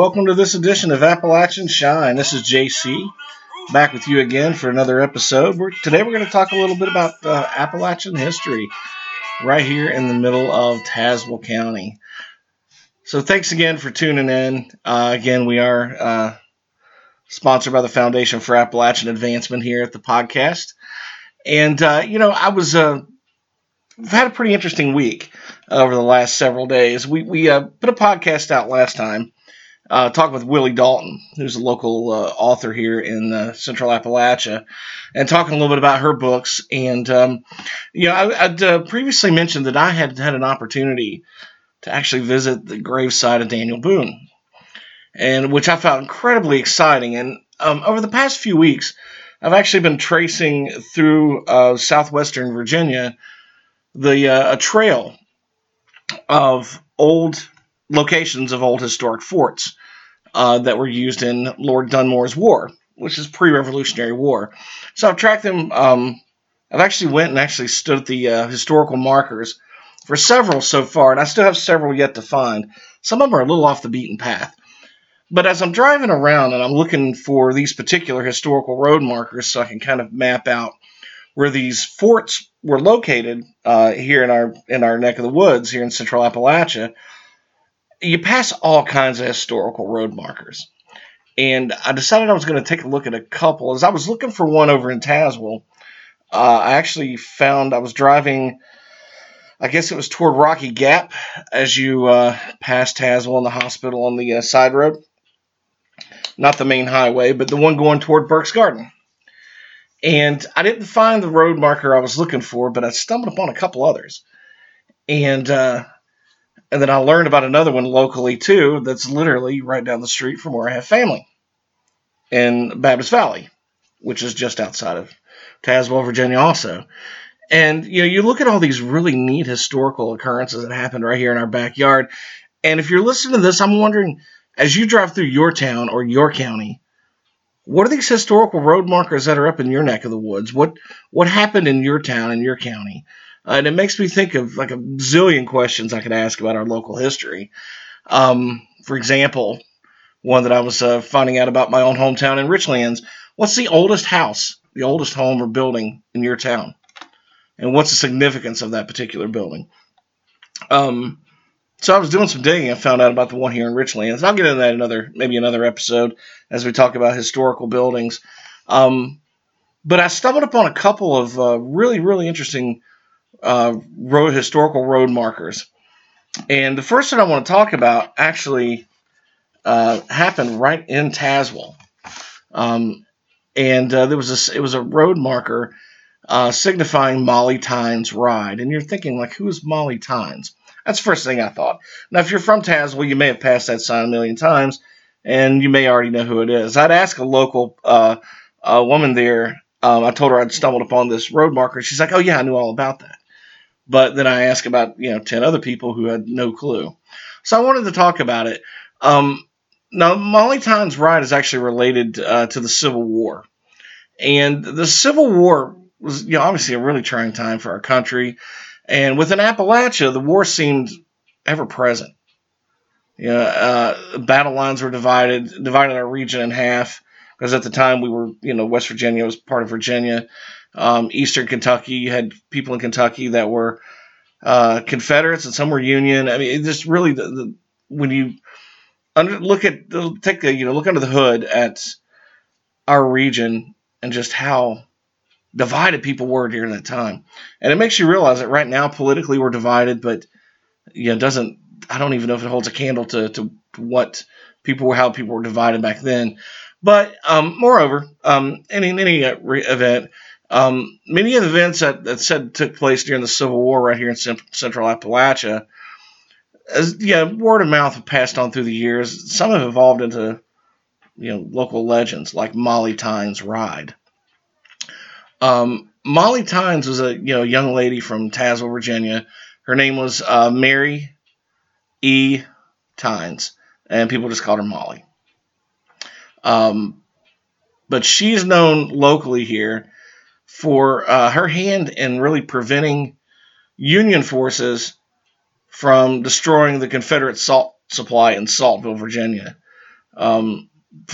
welcome to this edition of Appalachian Shine. This is JC, back with you again for another episode. Today we're going to talk a little bit about Appalachian history right here in the middle of Tazewell County. So thanks again for tuning in. Again, we are sponsored by the Foundation for Appalachian Advancement here at the podcast. And, we've had a pretty interesting week over the last several days. We put a podcast out last time, talking with Willie Dalton, who's a local author here in Central Appalachia, and talking a little bit about her books. And, I'd previously mentioned that I had an opportunity to actually visit the gravesite of Daniel Boone, and which I found incredibly exciting. And over the past few weeks, I've actually been tracing through southwestern Virginia a trail of old locations of old historic forts that were used in Lord Dunmore's War, which is pre-Revolutionary War. So I've tracked them. I've actually went and stood at the historical markers for several so far, and I still have several yet to find. Some of them are a little off the beaten path. But as I'm driving around and I'm looking for these particular historical road markers so I can kind of map out where these forts were located here in our neck of the woods here in Central Appalachia, you pass all kinds of historical road markers. And I decided I was going to take a look at a couple. As I was looking for one over in Tazewell, I actually found I was driving, I guess it was toward Rocky Gap as you pass Tazewell and the hospital on the side road. Not the main highway, but the one going toward Burke's Garden. And I didn't find the road marker I was looking for, but I stumbled upon a couple others. And then I learned about another one locally, too, that's literally right down the street from where I have family in Babbs Valley, which is just outside of Tazewell, Virginia also. And, you look at all these really neat historical occurrences that happened right here in our backyard. And if you're listening to this, I'm wondering, as you drive through your town or your county, what are these historical road markers that are up in your neck of the woods? What happened in your town and your county? And it makes me think of like a zillion questions I could ask about our local history. For example, one that I was finding out about my own hometown in Richlands. What's the oldest house, the oldest home or building in your town? And what's the significance of that particular building? So I was doing some digging and found out about the one here in Richlands. And I'll get into that another episode as we talk about historical buildings. But I stumbled upon a couple of really, really interesting historical road markers. And the first one I want to talk about actually happened right in Tazewell. It was a road marker signifying Molly Tynes' ride. And you're thinking, like, who is Molly Tynes? That's the first thing I thought. Now, if you're from Tazewell, you may have passed that sign a million times, and you may already know who it is. I'd ask a local woman there. I told her I'd stumbled upon this road marker. She's like, oh, yeah, I knew all about that. But then I asked about, 10 other people who had no clue. So I wanted to talk about it. Now, Molly Tynes' ride is actually related to the Civil War. And the Civil War was obviously a really trying time for our country. And within Appalachia, the war seemed ever-present. Battle lines were divided our region in half, because at the time we were, West Virginia was part of Virginia. Eastern Kentucky, you had people in Kentucky that were Confederates and some were Union. I mean, it just really, when you look under the hood at our region and just how divided people were during that time. And it makes you realize that right now politically we're divided, but I don't even know if it holds a candle to what people were, how people were divided back then. But moreover, in any event, many of the events that took place during the Civil War right here in Central Appalachia, word of mouth passed on through the years. Some have evolved into local legends like Molly Tynes' ride. Molly Tynes was a young lady from Tazewell, Virginia. Her name was Mary E. Tynes, and people just called her Molly. But she's known locally here for her hand in really preventing Union forces from destroying the Confederate salt supply in Saltville, Virginia, For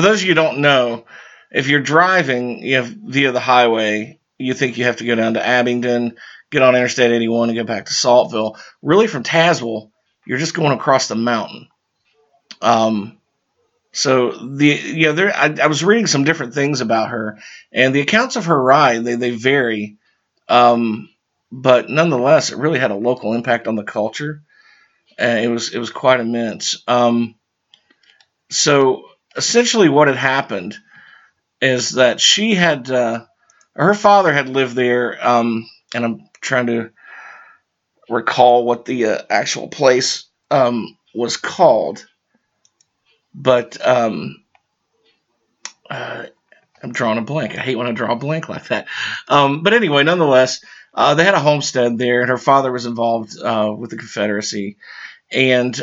those of you who don't know, if you're driving via the highway, you think you have to go down to Abingdon, get on Interstate 81, and go back to Saltville. Really, from Tazewell, you're just going across the mountain. I was reading some different things about her, and the accounts of her ride, they vary. But nonetheless, it really had a local impact on the culture. It was quite immense. So essentially what had happened is that she had, her father had lived there. And I'm trying to recall what the actual place was called. But I'm drawing a blank. I hate when I draw a blank like that. But anyway, nonetheless, they had a homestead there, and her father was involved with the Confederacy. And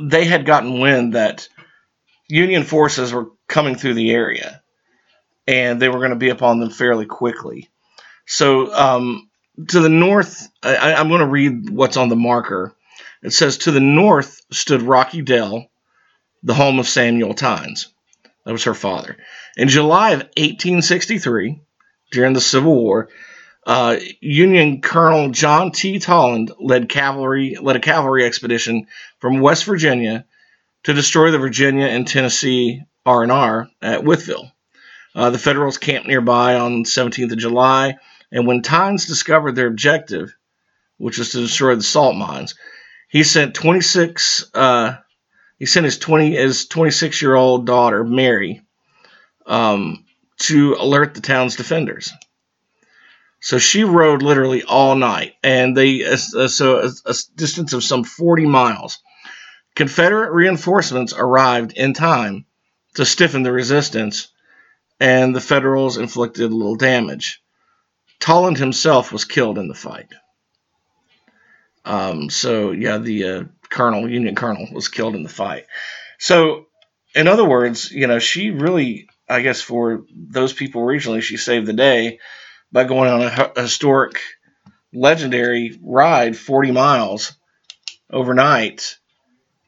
they had gotten wind that Union forces were coming through the area, and they were going to be upon them fairly quickly. So to the north, I'm going to read what's on the marker. It says, to the north stood Rocky Dell, the home of Samuel Tynes. That was her father. In July of 1863, during the Civil War, Union Colonel John T. Tolland led a cavalry expedition from West Virginia to destroy the Virginia and Tennessee R&R at Withville. The Federals camped nearby on 17th of July, and when Tynes discovered their objective, which was to destroy the salt mines, He sent his 26-year-old daughter, Mary, to alert the town's defenders. So she rode literally all night, and a distance of some 40 miles. Confederate reinforcements arrived in time to stiffen the resistance, and the Federals inflicted little damage. Tolland himself was killed in the fight. Union Colonel was killed in the fight. So, in other words, she really, I guess for those people regionally, she saved the day by going on a historic, legendary ride 40 miles overnight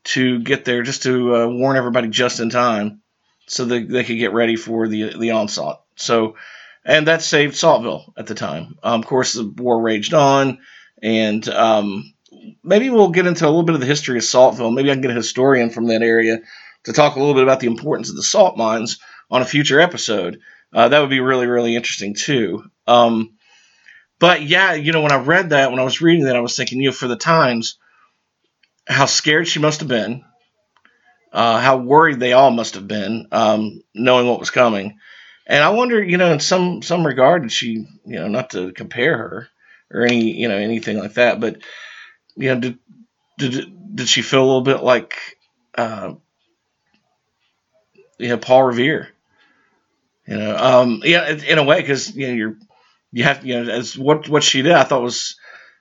to get there, just to warn everybody just in time so that they could get ready for the onslaught. So, and that saved Saltville at the time. Of course, the war raged on. And maybe we'll get into a little bit of the history of Saltville. Maybe I can get a historian from that area to talk a little bit about the importance of the salt mines on a future episode. That would be really, really interesting too. When I was reading that, I was thinking, for the times, how scared she must have been, how worried they all must have been, knowing what was coming. And I wonder, in some regard, she, not to compare her, or anything like that, but did she feel a little bit like Paul Revere? In a way, because as what she did, I thought was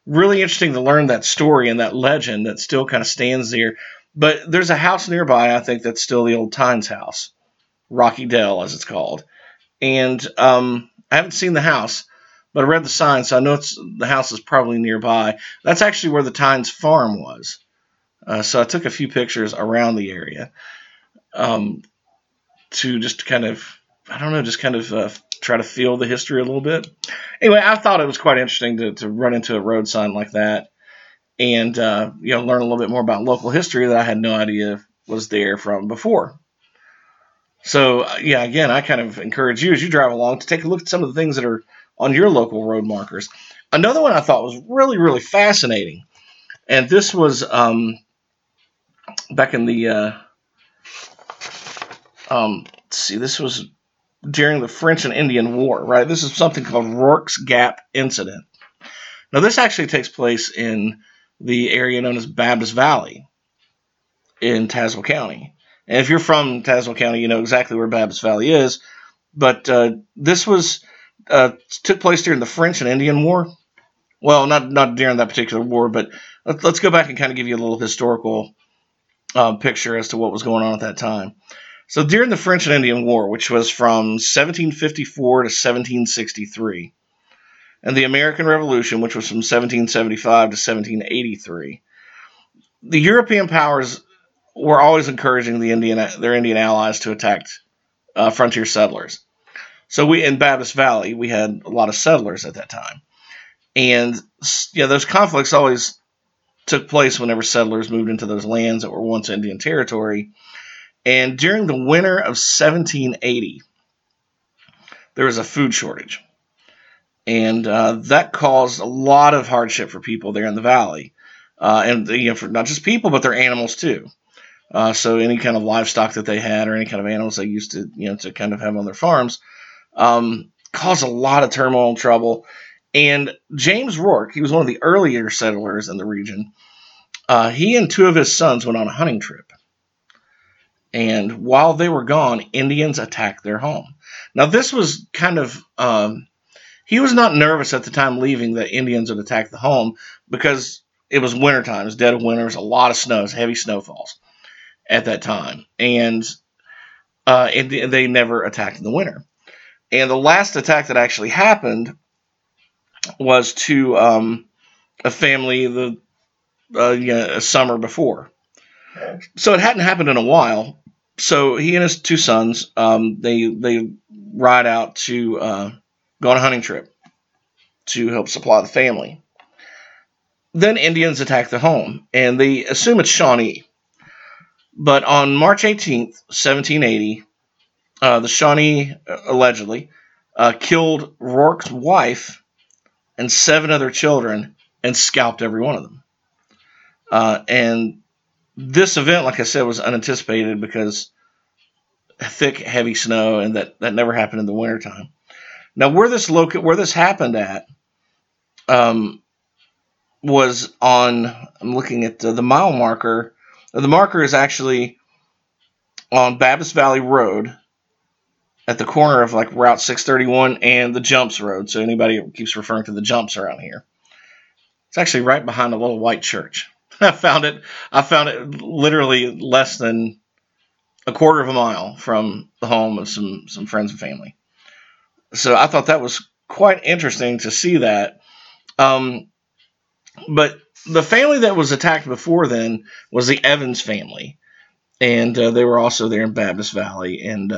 really interesting to learn that story and that legend that still kind of stands there. But there's a house nearby, I think, that's still the old Tynes house, Rocky Dell as it's called, and I haven't seen the house. But I read the sign, so I know the house is probably nearby. That's actually where the Tynes farm was. So I took a few pictures around the area to just kind of, try to feel the history a little bit. Anyway, I thought it was quite interesting to run into a road sign like that and learn a little bit more about local history that I had no idea was there from before. So, again, I kind of encourage you as you drive along to take a look at some of the things that are on your local road markers. Another one I thought was really, really fascinating, and this was back in the this was during the French and Indian War, right? This is something called Rourke's Gap Incident. Now, this actually takes place in the area known as Babbs Valley in Tazewell County. And if you're from Tazewell County, you know exactly where Babbs Valley is, but this was... took place during the French and Indian War. Well, not during that particular war, but let's go back and kind of give you a little historical picture as to what was going on at that time. So during the French and Indian War, which was from 1754 to 1763, and the American Revolution, which was from 1775 to 1783, the European powers were always encouraging their Indian allies to attack frontier settlers. So we in Baptist Valley, we had a lot of settlers at that time. And yeah, those conflicts always took place whenever settlers moved into those lands that were once Indian territory. And during the winter of 1780, there was a food shortage. And that caused a lot of hardship for people there in the valley. And you know, for not just people, but their animals too. So any kind of livestock that they had or any kind of animals they used to, you know, to kind of have on their farms caused a lot of turmoil and trouble. And James Rourke, he was one of the earlier settlers in the region. He and two of his sons went on a hunting trip. And while they were gone, Indians attacked their home. Now, this was kind of, he was not nervous at the time leaving that Indians would attack the home because it was wintertime, it was dead of winter, it was a lot of snow, it was heavy snowfalls at that time. And they never attacked in the winter. And the last attack that actually happened was to a family the summer before. So it hadn't happened in a while. So he and his two sons, they ride out to go on a hunting trip to help supply the family. Then Indians attack the home, and they assume it's Shawnee. But on March 18th, 1780, the Shawnee allegedly killed Rourke's wife and seven other children and scalped every one of them. And this event, like I said, was unanticipated because thick, heavy snow, and that never happened in the wintertime. Now, where this happened at was on, I'm looking at the mile marker. The marker is actually on Babbs Valley Road at the corner of like Route 631 and the Jumps Road. So anybody keeps referring to the Jumps around here. It's actually right behind a little white church. I found it literally less than a quarter of a mile from the home of some friends and family. So I thought that was quite interesting to see that. But the family that was attacked before then was the Evans family. And they were also there in Baptist Valley. And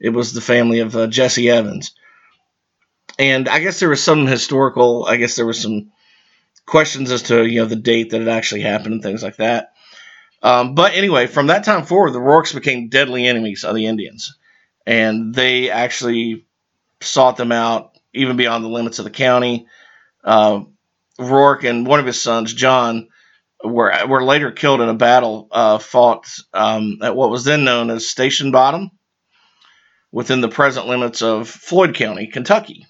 it was the family of Jesse Evans. And I guess there was some historical, questions as to, you know, the date that it actually happened and things like that. But anyway, from that time forward, the Rourkes became deadly enemies of the Indians. And they actually sought them out even beyond the limits of the county. Rourke and one of his sons, John, were later killed in a battle fought at what was then known as Station Bottom within the present limits of Floyd County, Kentucky.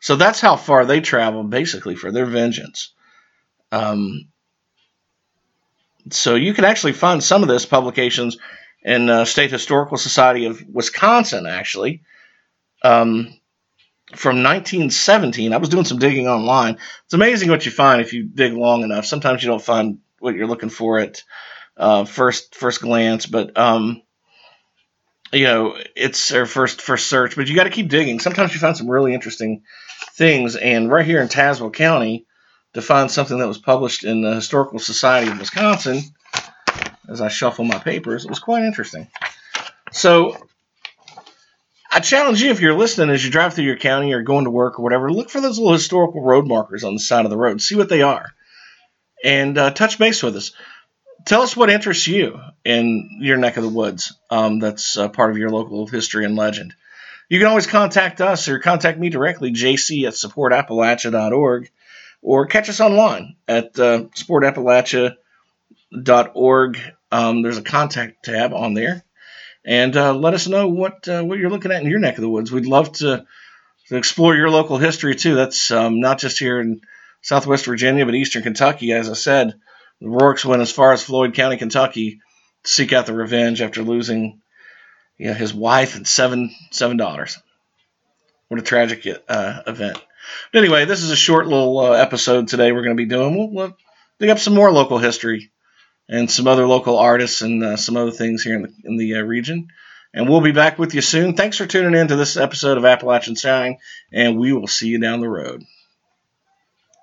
So that's how far they traveled, basically, for their vengeance. So you can actually find some of this publications in State Historical Society of Wisconsin, actually, from 1917. I was doing some digging online. It's amazing what you find if you dig long enough. Sometimes you don't find what you're looking for at first glance, but it's their first search, but you got to keep digging. Sometimes you find some really interesting things, and right here in Tazewell County, to find something that was published in the Historical Society of Wisconsin, as I shuffle my papers, it was quite interesting. So I challenge you, if you're listening, as you drive through your county or going to work or whatever, look for those little historical road markers on the side of the road, see what they are, and touch base with us. Tell us what interests you in your neck of the woods that's part of your local history and legend. You can always contact us or contact me directly, jc at supportappalachia.org, or catch us online at supportappalachia.org. There's a contact tab on there. And let us know what you're looking at in your neck of the woods. We'd love to explore your local history, too. That's not just here in southwest Virginia, but eastern Kentucky, as I said. The Rourkes went as far as Floyd County, Kentucky, to seek out the revenge after losing, his wife and seven daughters. What a tragic event! But anyway, this is a short little episode today. We're going to be doing. We'll dig up some more local history and some other local artists and some other things here in the region. And we'll be back with you soon. Thanks for tuning in to this episode of Appalachian Shine, and we will see you down the road.